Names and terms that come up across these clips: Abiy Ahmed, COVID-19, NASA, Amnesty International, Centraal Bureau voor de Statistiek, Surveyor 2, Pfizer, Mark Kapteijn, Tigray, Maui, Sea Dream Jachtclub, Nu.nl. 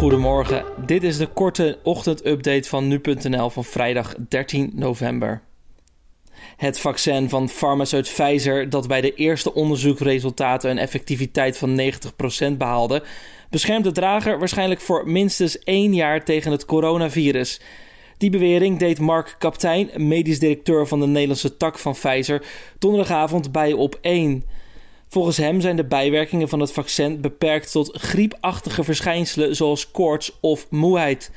Goedemorgen, dit is de korte ochtendupdate van Nu.nl van vrijdag 13 november. Het vaccin van farmaceut Pfizer, dat bij de eerste onderzoeksresultaten een effectiviteit van 90% behaalde, beschermt de drager waarschijnlijk voor minstens 1 jaar tegen het coronavirus. Die bewering deed Mark Kapteijn, medisch directeur van de Nederlandse tak van Pfizer, donderdagavond bij op 1. Volgens hem zijn de bijwerkingen van het vaccin beperkt tot griepachtige verschijnselen zoals koorts of moeheid.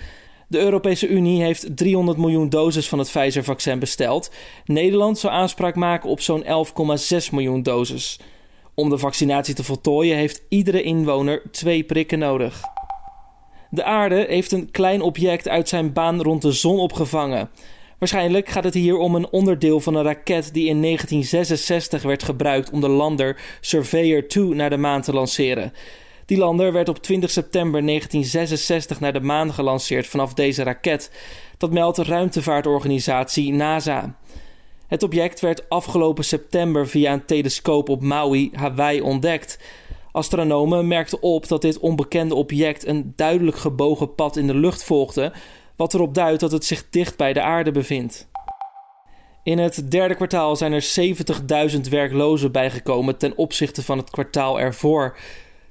De Europese Unie heeft 300 miljoen doses van het Pfizer-vaccin besteld. Nederland zou aanspraak maken op zo'n 11,6 miljoen doses. Om de vaccinatie te voltooien heeft iedere inwoner 2 prikken nodig. De aarde heeft een klein object uit zijn baan rond de zon opgevangen. Waarschijnlijk gaat het hier om een onderdeel van een raket die in 1966 werd gebruikt om de lander Surveyor 2 naar de maan te lanceren. Die lander werd op 20 september 1966 naar de maan gelanceerd vanaf deze raket. Dat meldt de ruimtevaartorganisatie NASA. Het object werd afgelopen september via een telescoop op Maui, Hawaii, ontdekt. Astronomen merkten op dat dit onbekende object een duidelijk gebogen pad in de lucht volgde, wat erop duidt dat het zich dicht bij de aarde bevindt. In het derde kwartaal zijn er 70.000 werklozen bijgekomen ten opzichte van het kwartaal ervoor.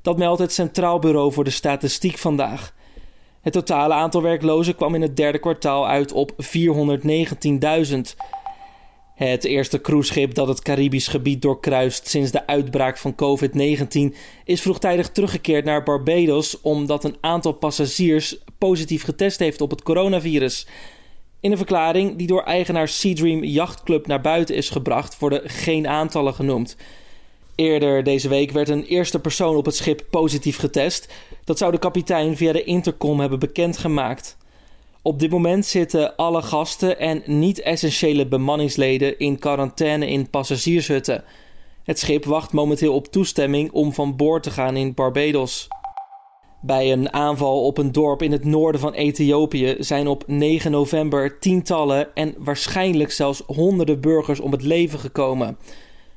Dat meldt het Centraal Bureau voor de Statistiek vandaag. Het totale aantal werklozen kwam in het derde kwartaal uit op 419.000. Het eerste cruiseschip dat het Caribisch gebied doorkruist sinds de uitbraak van COVID-19 is vroegtijdig teruggekeerd naar Barbados omdat een aantal passagiers positief getest heeft op het coronavirus. In een verklaring die door eigenaar Sea Dream Jachtclub naar buiten is gebracht worden geen aantallen genoemd. Eerder deze week werd een eerste persoon op het schip positief getest. Dat zou de kapitein via de intercom hebben bekendgemaakt. Op dit moment zitten alle gasten en niet-essentiële bemanningsleden in quarantaine in passagiershutten. Het schip wacht momenteel op toestemming om van boord te gaan in Barbados. Bij een aanval op een dorp in het noorden van Ethiopië zijn op 9 november tientallen en waarschijnlijk zelfs honderden burgers om het leven gekomen.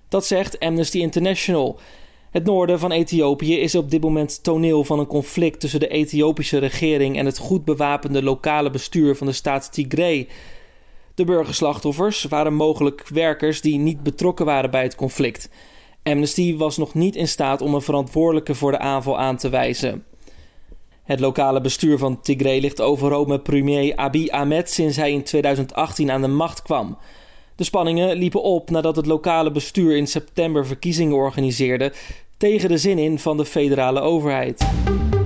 Dat zegt Amnesty International. Het noorden van Ethiopië is op dit moment toneel van een conflict tussen de Ethiopische regering en het goed bewapende lokale bestuur van de staat Tigray. De burgerslachtoffers waren mogelijk werkers die niet betrokken waren bij het conflict. Amnesty was nog niet in staat om een verantwoordelijke voor de aanval aan te wijzen. Het lokale bestuur van Tigray ligt overhoop met premier Abiy Ahmed sinds hij in 2018 aan de macht kwam. De spanningen liepen op nadat het lokale bestuur in september verkiezingen organiseerde tegen de zin in van de federale overheid.